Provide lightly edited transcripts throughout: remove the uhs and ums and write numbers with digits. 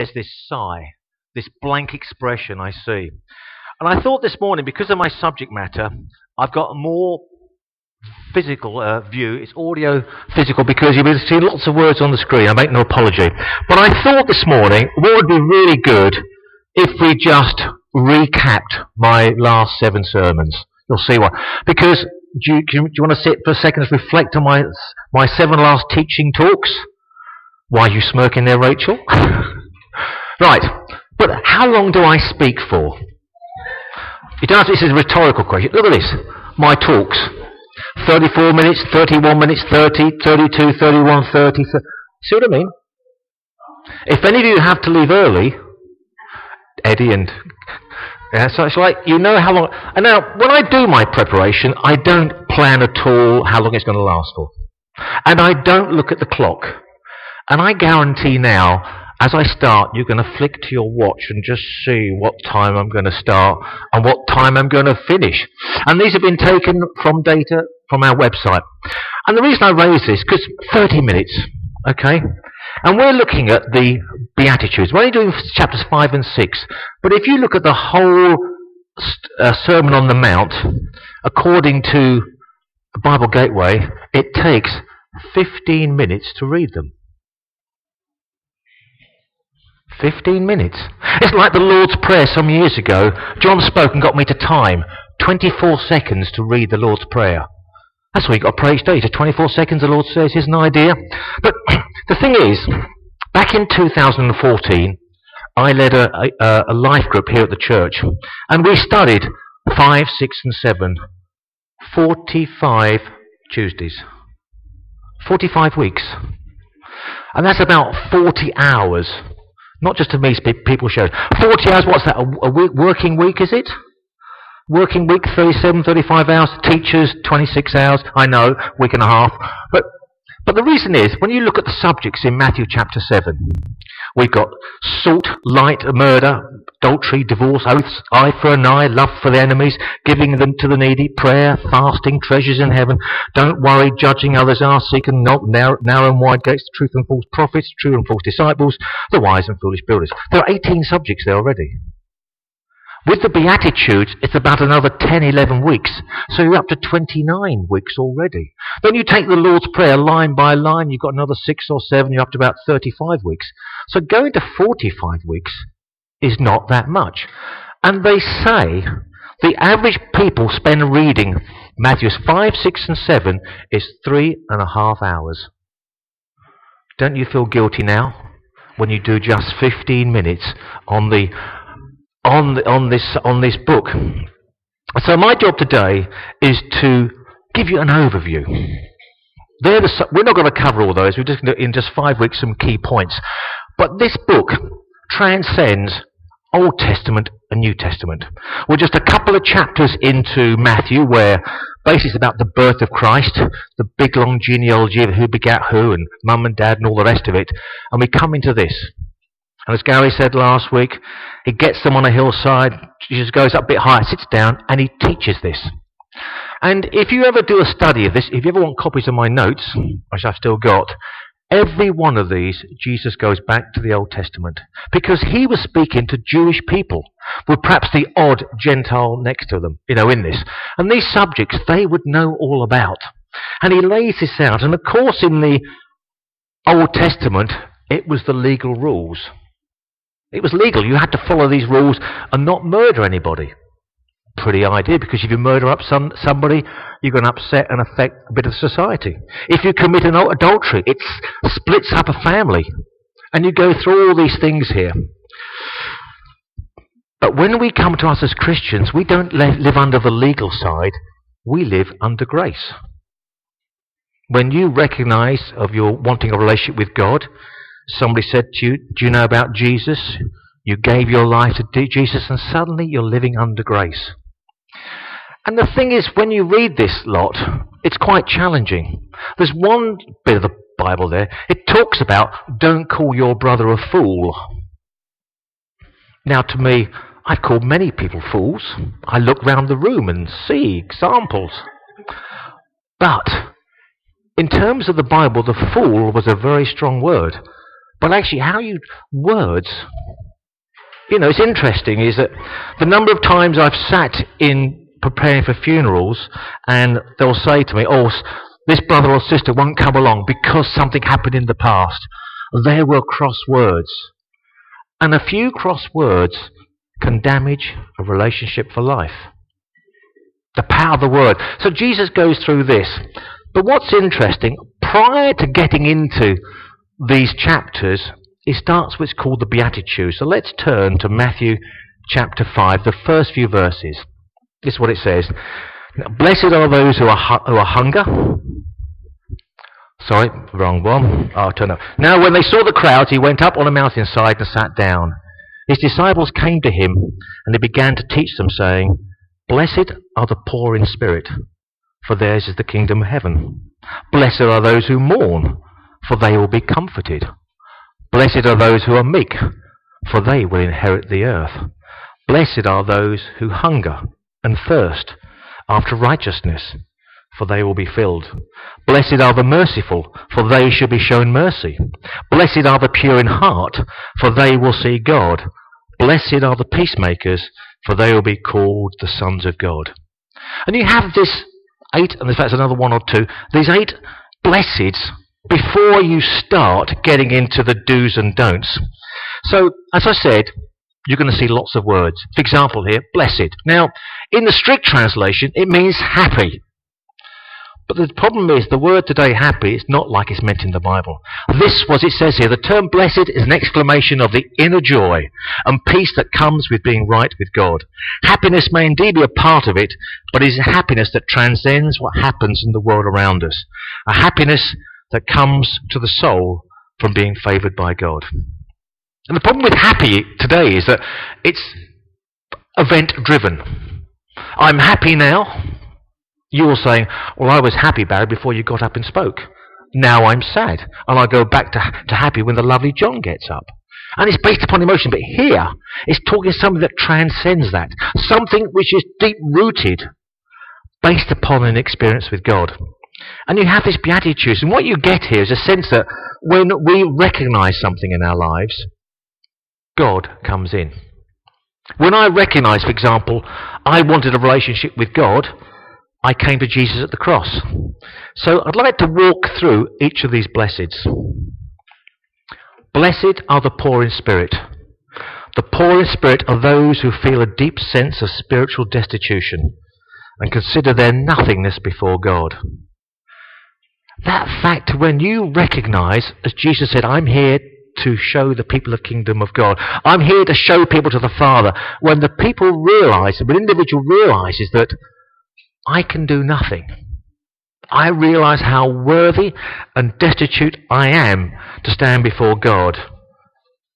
there's this sigh, this blank expression I see. And I thought this morning, because of my subject matter, I've got more physical view. It's audio physical because you will see lots of words on the screen. I make no apology. But I thought this morning, what would be really good if we just recapped my last 7 sermons. You'll see why. Because do you want to sit for a second and reflect on my 7 last teaching talks? Why are you smirking there, Rachel? Right. But how long do I speak for? You don't have to, this is a rhetorical question. Look at this. My talks. 34 minutes, 31 minutes, 30, 32, 31, 30. See what I mean? If any of you have to leave early, Eddie and... Yeah, so it's like, you know how long... And now, when I do my preparation, I don't plan at all how long it's going to last for. And I don't look at the clock. And I guarantee now, as I start, you're going to flick to your watch and just see what time I'm going to start and what time I'm going to finish. And these have been taken from data from our website. And the reason I raise this, because 30 minutes, okay? And we're looking at the Beatitudes. We're only doing chapters 5 and 6. But if you look at the whole Sermon on the Mount, according to Bible Gateway, it takes 15 minutes to read them. 15 minutes. It's like the Lord's Prayer some years ago. John spoke and got me to time. 24 seconds to read the Lord's Prayer. That's what you've got to pray each day, to 24 seconds, the Lord says, here's an idea. But the thing is, back in 2014, I led a life group here at the church, and we studied 5, 6, and 7, 45 Tuesdays, 45 weeks. And that's about 40 hours, not just to me, people shows. 40 hours, what's that, a working week, is it? Working week, 37, 35 hours. Teachers, 26 hours. I know, week and a half. But the reason is, when you look at the subjects in Matthew chapter 7, we've got salt, light, murder, adultery, divorce, oaths, eye for an eye, love for the enemies, giving them to the needy, prayer, fasting, treasures in heaven, don't worry, judging others, are seeking not narrow and wide gates, truth and false prophets, true and false disciples, the wise and foolish builders. There are 18 subjects there already. With the Beatitudes, it's about another 10, 11 weeks. So you're up to 29 weeks already. Then you take the Lord's Prayer line by line, you've got another 6 or 7, you're up to about 35 weeks. So going to 45 weeks is not that much. And they say the average people spend reading Matthew 5, 6 and 7 is 3.5 hours. Don't you feel guilty now when you do just 15 minutes on this book? So my job today is to give you an overview. We're not going to cover all those. We're just going to, in just 5 weeks, some key points. But this book transcends Old Testament and New Testament. We're just a couple of chapters into Matthew, where basically it's about the birth of Christ, the big long genealogy of who begat who, and mum and dad, and all the rest of it. And we come into this. And as Gary said last week, he gets them on a hillside, Jesus goes up a bit higher, sits down, and he teaches this. And if you ever do a study of this, if you ever want copies of my notes, which I've still got, every one of these, Jesus goes back to the Old Testament. Because he was speaking to Jewish people, with perhaps the odd Gentile next to them, you know, in this. And these subjects they would know all about. And he lays this out. And of course, in the Old Testament, it was the legal rules. It was legal. You had to follow these rules and not murder anybody. Pretty idea, because if you murder up somebody, you're going to upset and affect a bit of society. If you commit an adultery, it splits up a family. And you go through all these things here. But when we come to us as Christians, we don't live under the legal side. We live under grace. When you recognize of your wanting a relationship with God, somebody said to you, do you know about Jesus? You gave your life to Jesus, and suddenly you're living under grace. And the thing is, when you read this lot, it's quite challenging. There's one bit of the Bible there. It talks about, don't call your brother a fool. Now, to me, I've called many people fools. I look round the room and see examples. But in terms of the Bible, the fool was a very strong word. Well, actually, how you... words... You know, it's interesting is that the number of times I've sat in preparing for funerals and they'll say to me, oh, this brother or sister won't come along because something happened in the past. There were cross words. And a few cross words can damage a relationship for life. The power of the word. So Jesus goes through this. But what's interesting, prior to getting into these chapters, he starts what's called the Beatitudes. So let's turn to Matthew chapter 5, the first few verses. This is what it says. Blessed are those who are hunger. Sorry, wrong one. I'll turn up. Now when they saw the crowds, he went up on a mountainside and sat down. His disciples came to him, and he began to teach them, saying, Blessed are the poor in spirit, for theirs is the kingdom of heaven. Blessed are those who mourn, for they will be comforted. Blessed are those who are meek, for they will inherit the earth. Blessed are those who hunger and thirst after righteousness, for they will be filled. Blessed are the merciful, for they shall be shown mercy. Blessed are the pure in heart, for they will see God. Blessed are the peacemakers, for they will be called the sons of God. And you have this 8, and in fact another 1 or 2, these 8 blesseds before you start getting into the do's and don'ts. So, as I said, you're going to see lots of words. For example here, blessed. Now, in the strict translation, it means happy. But the problem is, the word today, happy, is not like it's meant in the Bible. This was, it says here, the term blessed is an exclamation of the inner joy and peace that comes with being right with God. Happiness may indeed be a part of it, but it is a happiness that transcends what happens in the world around us. A happiness that comes to the soul from being favoured by God. And the problem with happy today is that it's event-driven. I'm happy now. You're saying, well, I was happy, Barry, before you got up and spoke. Now I'm sad. And I go back to happy when the lovely John gets up. And it's based upon emotion. But here, it's talking something that transcends that. Something which is deep-rooted, based upon an experience with God. And you have this beatitudes, and what you get here is a sense that when we recognise something in our lives, God comes in. When I recognise, for example, I wanted a relationship with God, I came to Jesus at the cross. So I'd like to walk through each of these blesseds. Blessed are the poor in spirit. The poor in spirit are those who feel a deep sense of spiritual destitution and consider their nothingness before God. That fact, when you recognise, as Jesus said, I'm here to show the people the kingdom of God. I'm here to show people to the Father. When the people realise, when an individual realises that I can do nothing, I realise how worthy and destitute I am to stand before God.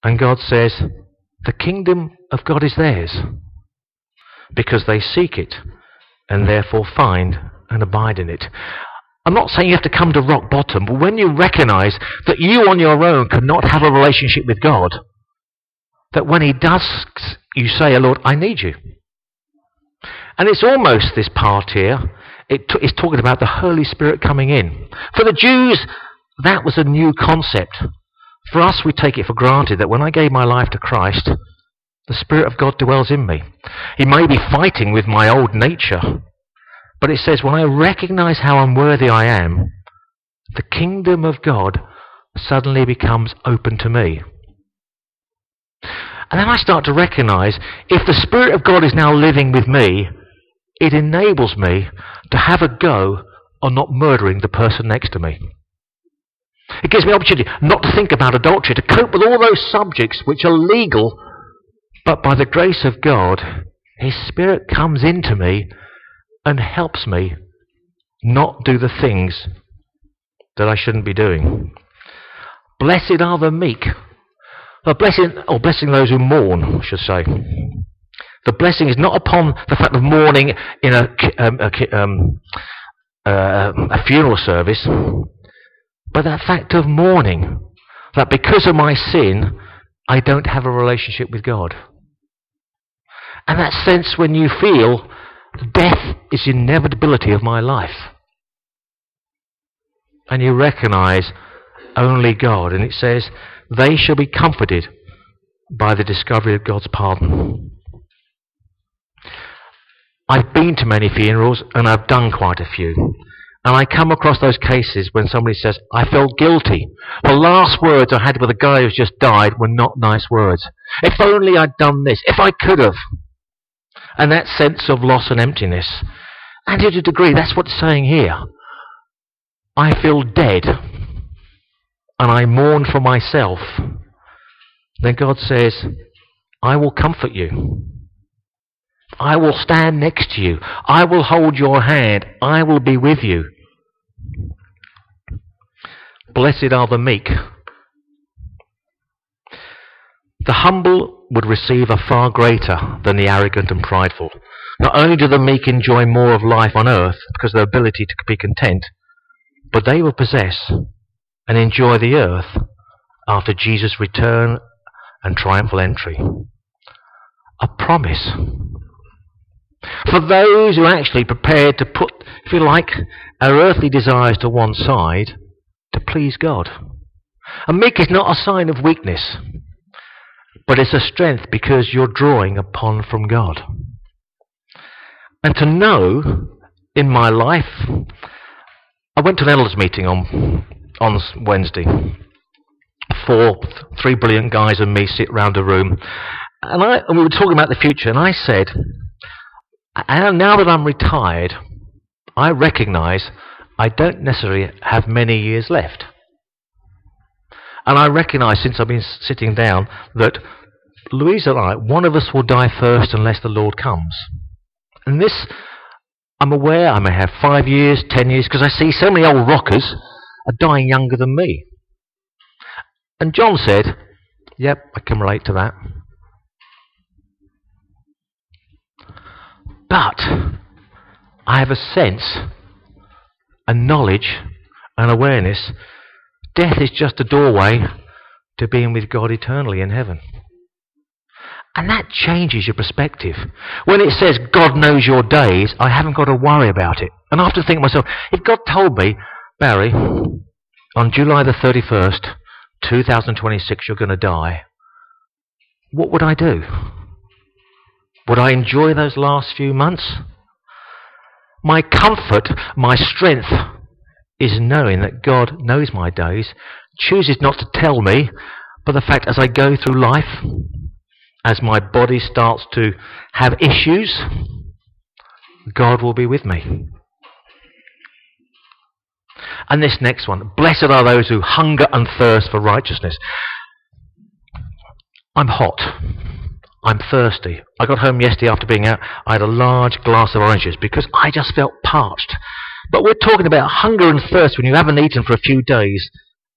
And God says, the kingdom of God is theirs, because they seek it and therefore find and abide in it. I'm not saying you have to come to rock bottom, but when you recognise that you on your own cannot have a relationship with God, that when he does, you say, oh Lord, I need you. And it's almost this part here, it's talking about the Holy Spirit coming in. For the Jews, that was a new concept. For us, we take it for granted that when I gave my life to Christ, the Spirit of God dwells in me. He may be fighting with my old nature, but it says, when I recognise how unworthy I am, the kingdom of God suddenly becomes open to me. And then I start to recognise, if the Spirit of God is now living with me, it enables me to have a go on not murdering the person next to me. It gives me the opportunity not to think about adultery, to cope with all those subjects which are legal, but by the grace of God, His Spirit comes into me and helps me not do the things that I shouldn't be doing. Blessed are the meek. Blessing those who mourn, I should say. The blessing is not upon the fact of mourning in a funeral service, but that fact of mourning, that because of my sin, I don't have a relationship with God. And that sense when you feel death is the inevitability of my life. And you recognise only God. And it says, they shall be comforted by the discovery of God's pardon. I've been to many funerals, and I've done quite a few. And I come across those cases when somebody says, I felt guilty. The last words I had with a guy who's just died were not nice words. If only I'd done this. If I could have. And that sense of loss and emptiness. And to a degree, that's what's saying here. I feel dead. And I mourn for myself. Then God says, I will comfort you. I will stand next to you. I will hold your hand. I will be with you. Blessed are the meek. The humble would receive a far greater than the arrogant and prideful. Not only do the meek enjoy more of life on earth because of their ability to be content, but they will possess and enjoy the earth after Jesus' return and triumphal entry. A promise. For those who are actually prepared to put, if you like, our earthly desires to one side to please God. And meek is not a sign of weakness, but it's a strength because you're drawing upon from God. And to know, in my life, I went to an elders meeting on Wednesday. 3 brilliant guys and me sit round a room. And we were talking about the future, and I said, and now that I'm retired, I recognize I don't necessarily have many years left. And I recognize since I've been sitting down that Louise and I, one of us will die first unless the Lord comes. And this, I'm aware I may have 5 years, 10 years, because I see so many old rockers are dying younger than me. And John said, yep, I can relate to that. But I have a sense, a knowledge, an awareness. Death is just a doorway to being with God eternally in heaven. And that changes your perspective. When it says, God knows your days, I haven't got to worry about it. And I have to think to myself, if God told me, Barry, on July the 31st, 2026, you're going to die, what would I do? Would I enjoy those last few months? My comfort, my strength is knowing that God knows my days, chooses not to tell me, but the fact as I go through life, as my body starts to have issues, God will be with me. And this next one, blessed are those who hunger and thirst for righteousness. I'm hot. I'm thirsty. I got home yesterday after being out. I had a large glass of oranges because I just felt parched. But we're talking about hunger and thirst when you haven't eaten for a few days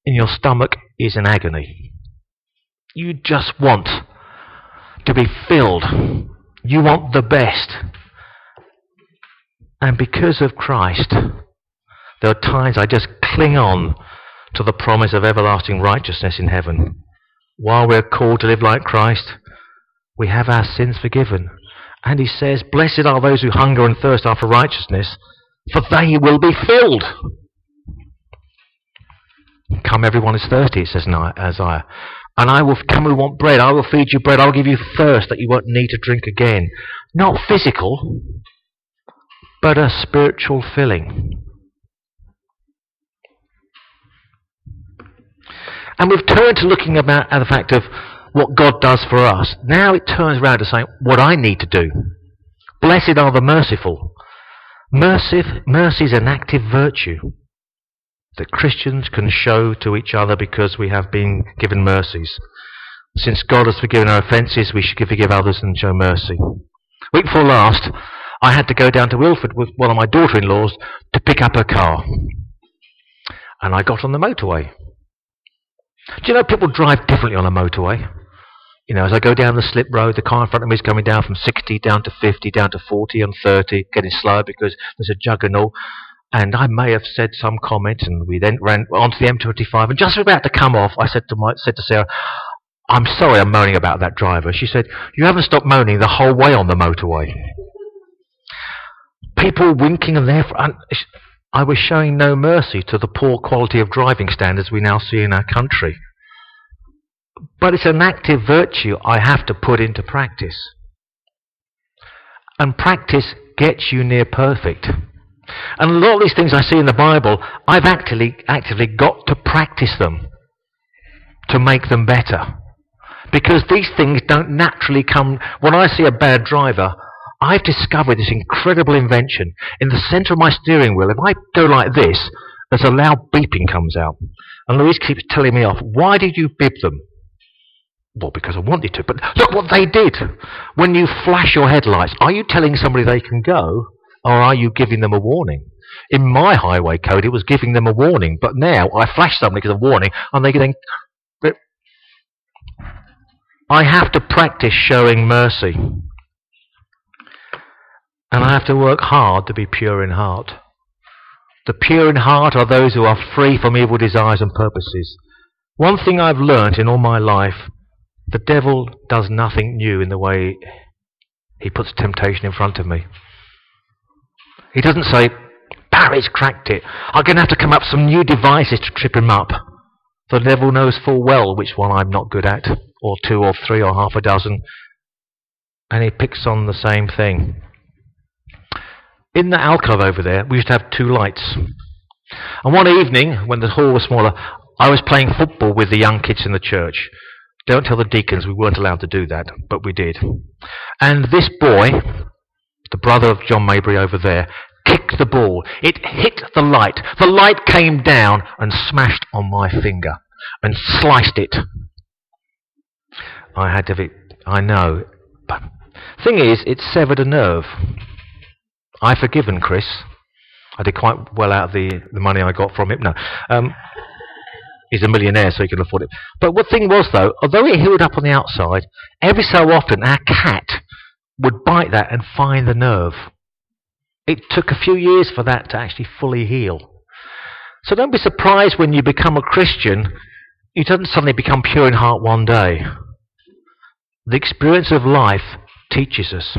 and your stomach is in agony. You just want to be filled. You want the best. And because of Christ, there are times I just cling on to the promise of everlasting righteousness in heaven. While we're called to live like Christ, we have our sins forgiven. And he says, blessed are those who hunger and thirst after righteousness, for they will be filled. Come, everyone is thirsty, it says in Isaiah. And I will come who want bread. I will feed you bread. I will give you thirst that you won't need to drink again. Not physical, but a spiritual filling. And we've turned to looking about at the fact of what God does for us. Now it turns around to saying what I need to do. Blessed are the merciful. Mercy is an active virtue that Christians can show to each other because we have been given mercies. Since God has forgiven our offences, we should forgive others and show mercy. Week before last, I had to go down to Wilford with one of my daughter-in-laws to pick up her car. And I got on the motorway. Do you know people drive differently on a motorway? You know, as I go down the slip road, the car in front of me is coming down from 60 down to 50, down to 40 and 30, getting slower because there's a juggernaut. And I may have said some comment, and we then ran onto the M25. And just about to come off, I said to Sarah, I'm sorry I'm moaning about that driver. She said, you haven't stopped moaning the whole way on the motorway. People winking and I was showing no mercy to the poor quality of driving standards we now see in our country. But it's an active virtue I have to put into practice. And practice gets you near perfect. And a lot of these things I see in the Bible, I've actively got to practice them to make them better. Because these things don't naturally come. When I see a bad driver, I've discovered this incredible invention. In the center of my steering wheel, if I go like this, there's a loud beeping comes out. And Louise keeps telling me off, why did you beep them? Well, because I wanted to, but look what they did. When you flash your headlights, are you telling somebody they can go, or are you giving them a warning? In my highway code, it was giving them a warning, but now I flash somebody because of a warning, and they think, I have to practice showing mercy. And I have to work hard to be pure in heart. The pure in heart are those who are free from evil desires and purposes. One thing I've learnt in all my life, the devil does nothing new in the way he puts temptation in front of me. He doesn't say, Barry's cracked it. I'm going to have to come up with some new devices to trip him up. The devil knows full well which one I'm not good at, or two, or three, or half a dozen, and he picks on the same thing. In the alcove over there, we used to have two lights. And one evening, when the hall was smaller, I was playing football with the young kids in the church. Don't tell the deacons we weren't allowed to do that, but we did. And this boy, the brother of John Mabry over there, kicked the ball. It hit the light. The light came down and smashed on my finger and sliced it. I had to be, I know. But thing is, it severed a nerve. I've forgiven Chris. I did quite well out of the money I got from him. No. He's a millionaire, so he can afford it. But the thing was, though, although it healed up on the outside, every so often our cat would bite that and find the nerve. It took a few years for that to actually fully heal. So don't be surprised when you become a Christian, you don't suddenly become pure in heart one day. The experience of life teaches us.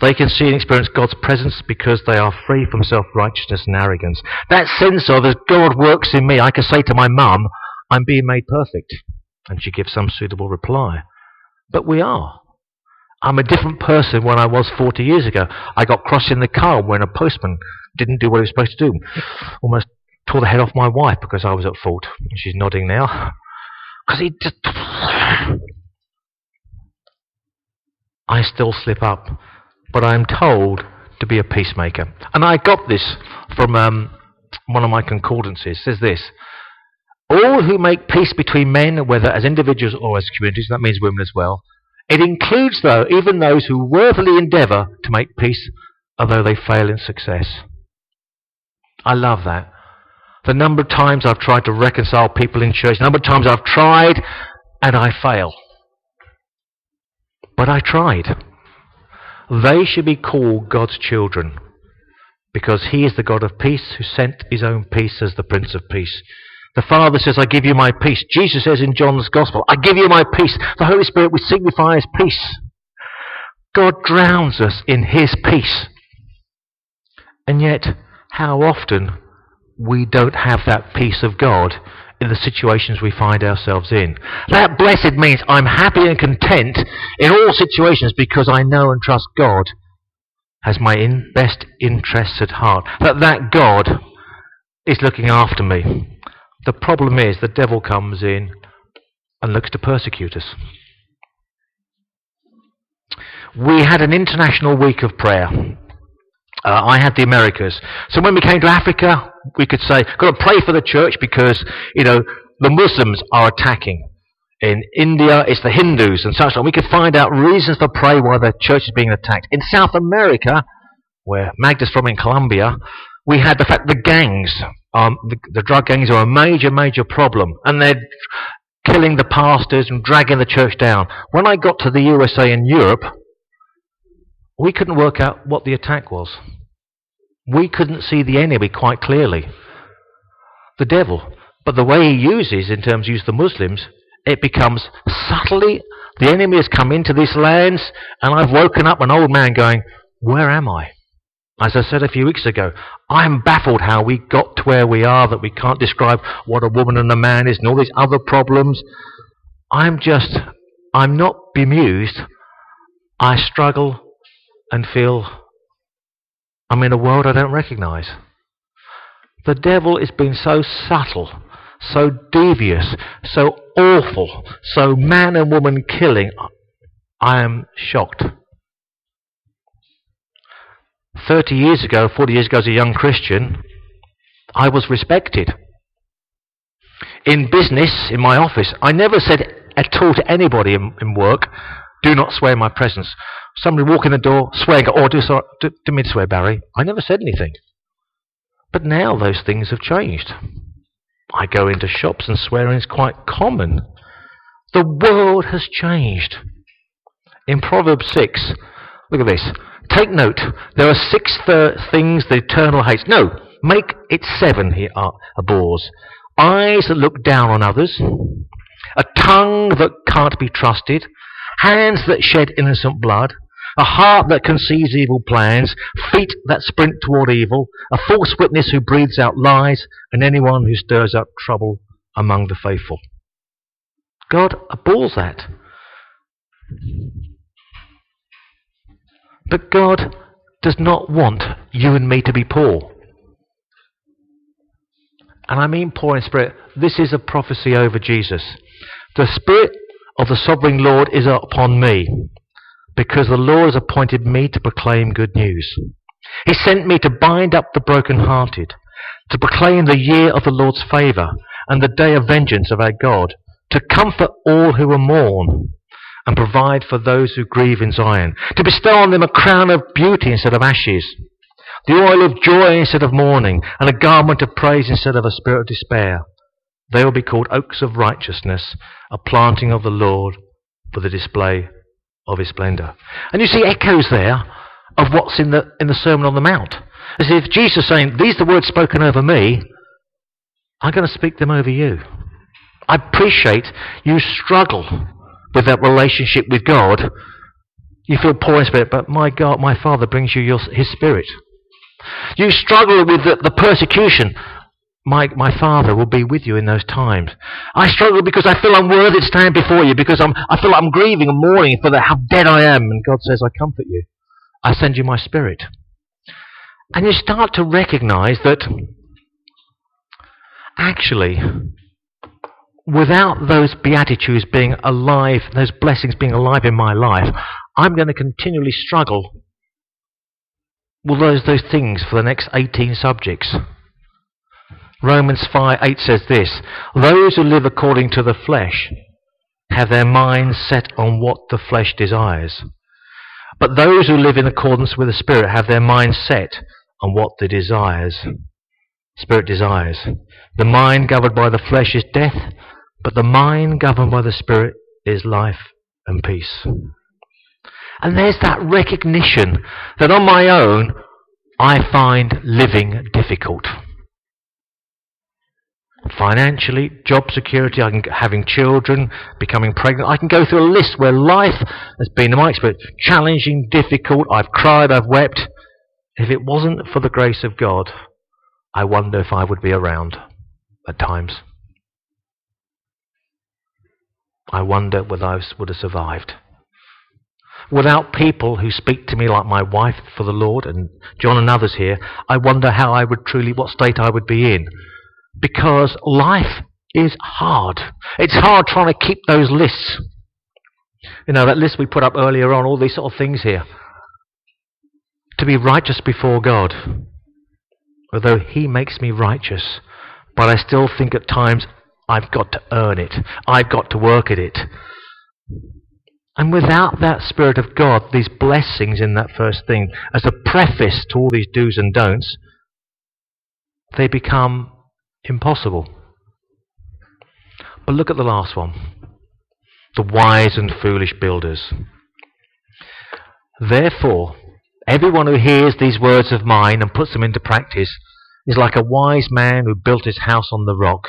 They can see and experience God's presence because they are free from self-righteousness and arrogance. That sense of, as God works in me, I can say to my mum, I'm being made perfect. And she gives some suitable reply. But we are. I'm a different person when I was 40 years ago. I got cross in the car when a postman didn't do what he was supposed to do. Almost tore the head off my wife because I was at fault. She's nodding now. Because he just... I still slip up, but I'm told to be a peacemaker. And I got this from one of my concordances. It says this, all who make peace between men, whether as individuals or as communities, that means women as well, it includes, though, even those who worthily endeavour to make peace, although they fail in success. I love that. The number of times I've tried to reconcile people in church, the number of times I've tried and I fail. But I tried. They should be called God's children, because he is the God of peace who sent his own peace as the Prince of Peace. The Father says, I give you my peace. Jesus says in John's Gospel, I give you my peace. The Holy Spirit which signifies peace. God drowns us in his peace. And yet, how often we don't have that peace of God in the situations we find ourselves in. That blessed means I'm happy and content in all situations because I know and trust God has my best interests at heart. That God is looking after me. The problem is the devil comes in and looks to persecute us. We had an international week of prayer. I had the Americas. So when we came to Africa, we could say, got to pray for the church because, you know, the Muslims are attacking. In India, it's the Hindus and such like. We could find out reasons to pray why the church is being attacked. In South America, where Magda's from in Colombia, we had the fact the gangs, the drug gangs are a major, major problem. And they're killing the pastors and dragging the church down. When I got to the USA and Europe, we couldn't work out what the attack was. We couldn't see the enemy quite clearly. The devil. But the way he uses, in terms of use the Muslims, it becomes subtly, the enemy has come into these lands, and I've woken up an old man going, where am I? As I said a few weeks ago, I'm baffled how we got to where we are, that we can't describe what a woman and a man is, and all these other problems. I'm not bemused. I struggle and feel I'm in a world I don't recognize. The devil has been so subtle, so devious, so awful, so man and woman killing. I am shocked. 40 years ago, as a young Christian, I was respected. In business, in my office, I never said at all to anybody in work, do not swear in my presence. Somebody walk in the door, swearing, oh, do me to swear, Barry. I never said anything. But now those things have changed. I go into shops and swearing is quite common. The world has changed. In Proverbs 6, look at this. Take note, there are 6 things the eternal hates. No, make it 7 he abhors. Eyes that look down on others, a tongue that can't be trusted, hands that shed innocent blood, a heart that conceives evil plans, feet that sprint toward evil, a false witness who breathes out lies, and anyone who stirs up trouble among the faithful. God abhors that. But God does not want you and me to be poor. And I mean poor in spirit. This is a prophecy over Jesus. The Spirit of the Sovereign Lord is upon me, because the Lord has appointed me to proclaim good news. He sent me to bind up the brokenhearted, to proclaim the year of the Lord's favour and the day of vengeance of our God, to comfort all who mourn, and provide for those who grieve in Zion, to bestow on them a crown of beauty instead of ashes, the oil of joy instead of mourning, and a garment of praise instead of a spirit of despair. They will be called oaks of righteousness, a planting of the Lord for the display of his splendour. And you see echoes there of what's in the Sermon on the Mount. As if Jesus is saying, these are the words spoken over me, I'm going to speak them over you. I appreciate you struggle with that relationship with God. You feel poor in spirit, but my God, my Father brings you his Spirit. You struggle with the persecution. My Father will be with you in those times. I struggle because I feel unworthy to stand before you, because I feel I'm grieving and mourning for how dead I am. And God says, I comfort you. I send you my Spirit. And you start to recognize that actually, without those Beatitudes being alive, those blessings being alive in my life, I'm going to continually struggle with those things for the next 18 subjects. Romans 5:8 says this, those who live according to the flesh have their minds set on what the flesh desires. But those who live in accordance with the Spirit have their minds set on what the Spirit desires. The mind governed by the flesh is death, but the mind governed by the Spirit is life and peace. And there's that recognition that on my own, I find living difficult. Financially, job security, having children, becoming pregnant, I can go through a list where life has been, in my experience, challenging, difficult, I've cried, I've wept. If it wasn't for the grace of God, I wonder if I would be around at times. I wonder whether I would have survived. Without people who speak to me like my wife for the Lord and John and others here, I wonder how I would truly, what state I would be in. Because life is hard. It's hard trying to keep those lists. You know, that list we put up earlier on, all these sort of things here. To be righteous before God. Although he makes me righteous, but I still think at times I've got to earn it. I've got to work at it. And without that Spirit of God, these blessings in that first thing, as a preface to all these do's and don'ts, they become impossible. But look at the last one. The wise and foolish builders. Therefore, everyone who hears these words of mine and puts them into practice is like a wise man who built his house on the rock.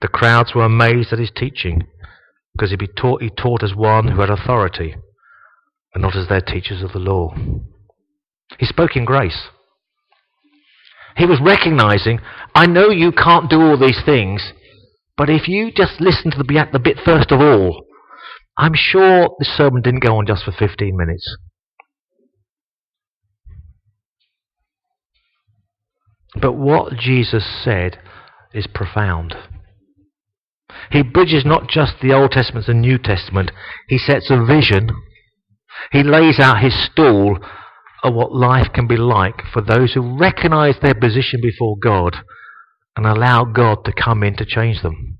the crowds were amazed at his teaching, because he taught as one who had authority, and not as their teachers of the law. He spoke in grace. He was recognizing, I know you can't do all these things, but if you just listen to the bit first of all, I'm sure this sermon didn't go on just for 15 minutes. But what Jesus said is profound. He bridges not just the Old Testament and New Testament. He sets a vision. He lays out his stall of what life can be like for those who recognize their position before God and allow God to come in to change them.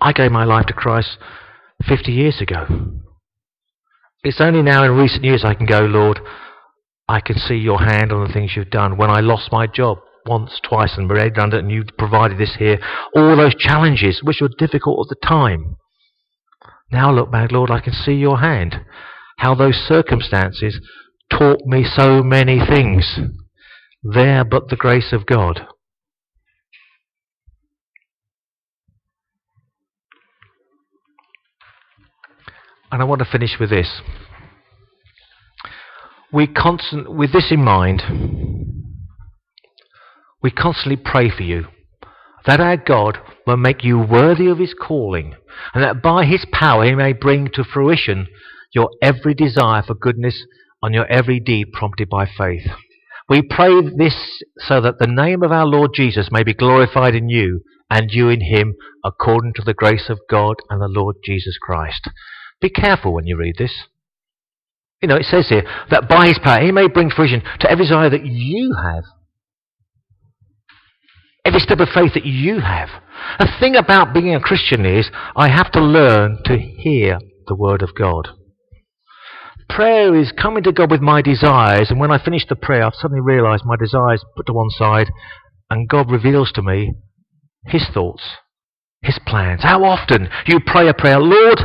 I gave my life to Christ 50 years ago. It's only now in recent years I can go, Lord, I can see your hand on the things you've done. When I lost my job once, twice, and buried under it, and you provided this here, all those challenges which were difficult at the time. Now look back, Lord, I can see your hand. How those circumstances taught me so many things. There but the grace of God. And I want to finish with this. With this in mind, we constantly pray for you, that our God will make you worthy of his calling, and that by his power he may bring to fruition your every desire for goodness and your every deed prompted by faith. We pray this so that the name of our Lord Jesus may be glorified in you, and you in him, according to the grace of God and the Lord Jesus Christ. Be careful when you read this. You know, it says here that by his power he may bring fruition to every desire that you have. Every step of faith that you have. The thing about being a Christian is I have to learn to hear the word of God. Prayer is coming to God with my desires, and when I finish the prayer, I've suddenly realized my desires put to one side, and God reveals to me his thoughts, his plans. How often do you pray a prayer, Lord,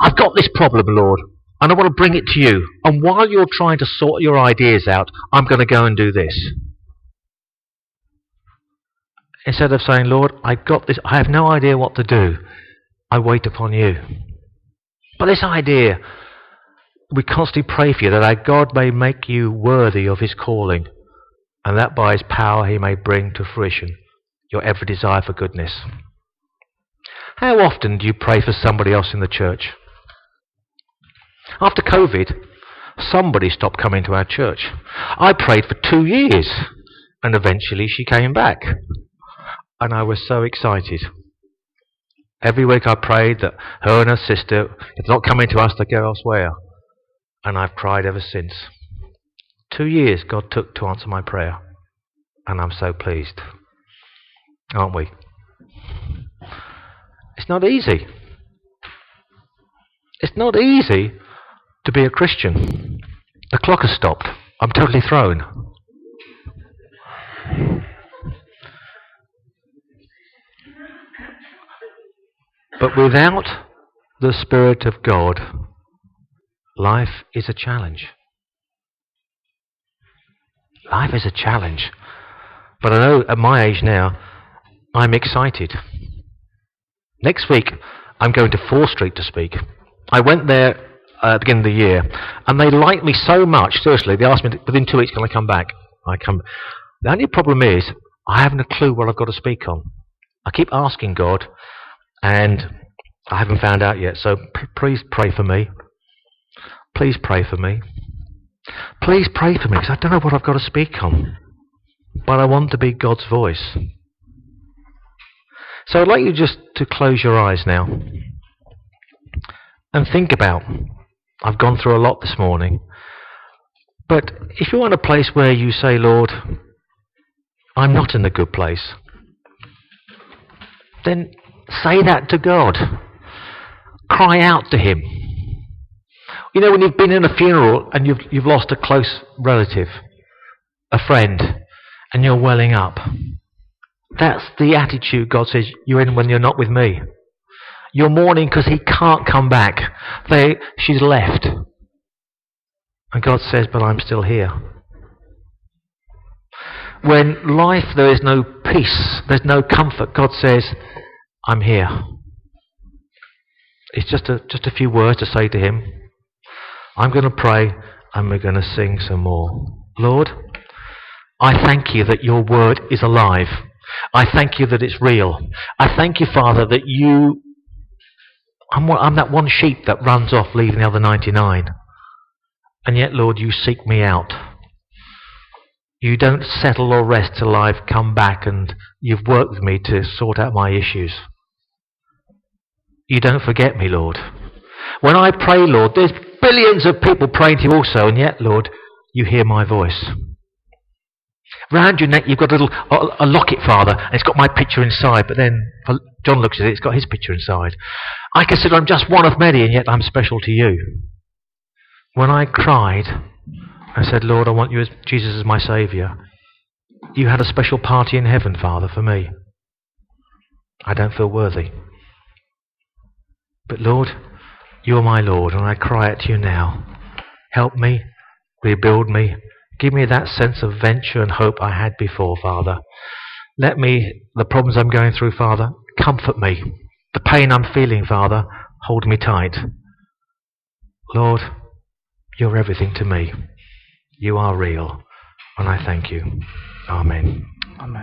I've got this problem, Lord, and I want to bring it to you, and while you're trying to sort your ideas out, I'm going to go and do this. Instead of saying, Lord, I've got this, I have no idea what to do, I wait upon you. But this idea, we constantly pray for you that our God may make you worthy of his calling, and that by his power he may bring to fruition your every desire for goodness. How often do you pray for somebody else in the church? After COVID, somebody stopped coming to our church. I prayed for 2 years, and eventually she came back. And I was so excited. Every week I prayed that her and her sister, if not coming to us, they'd go elsewhere. And I've cried ever since. 2 years God took to answer my prayer. And I'm so pleased. Aren't we? It's not easy. It's not easy to be a Christian. The clock has stopped. I'm totally thrown. But without the Spirit of God, life is a challenge. Life is a challenge. But I know at my age now, I'm excited. Next week, I'm going to 4th Street to speak. I went there at the beginning of the year, and they liked me so much, seriously, they asked me within 2 weeks, can I come back? The only problem is, I haven't a clue what I've got to speak on. I keep asking God, and I haven't found out yet, so please pray for me. Please pray for me. Please pray for me, because I don't know what I've got to speak on. But I want to be God's voice. So I'd like you just to close your eyes now and think about, I've gone through a lot this morning, but if you're in a place where you say, Lord, I'm not in a good place, then say that to God. Cry out to him. You know, when you've been in a funeral and you've lost a close relative, a friend, and you're welling up, that's the attitude God says you're in when you're not with me. You're mourning because he can't come back. She's left. And God says, but I'm still here. When life, there is no peace, there's no comfort, God says, I'm here. It's just a few words to say to him. I'm going to pray and we're going to sing some more. Lord, I thank you that your word is alive. I thank you that it's real. I thank you, Father, that you... I'm that one sheep that runs off leaving the other 99. And yet, Lord, you seek me out. You don't settle or rest till I've come back and you've worked with me to sort out my issues. You don't forget me, Lord. When I pray, Lord, there's billions of people praying to you also, and yet, Lord, you hear my voice. Round your neck, you've got a locket, Father, and it's got my picture inside, but then John looks at it, it's got his picture inside. I consider I'm just one of many, and yet I'm special to you. When I cried, I said, Lord, I want you as Jesus as my Saviour. You had a special party in heaven, Father, for me. I don't feel worthy. But Lord, you're my Lord, and I cry out to you now. Help me, rebuild me, give me that sense of venture and hope I had before, Father. Let me, the problems I'm going through, Father, comfort me. The pain I'm feeling, Father, hold me tight. Lord, you're everything to me. You are real, and I thank you. Amen.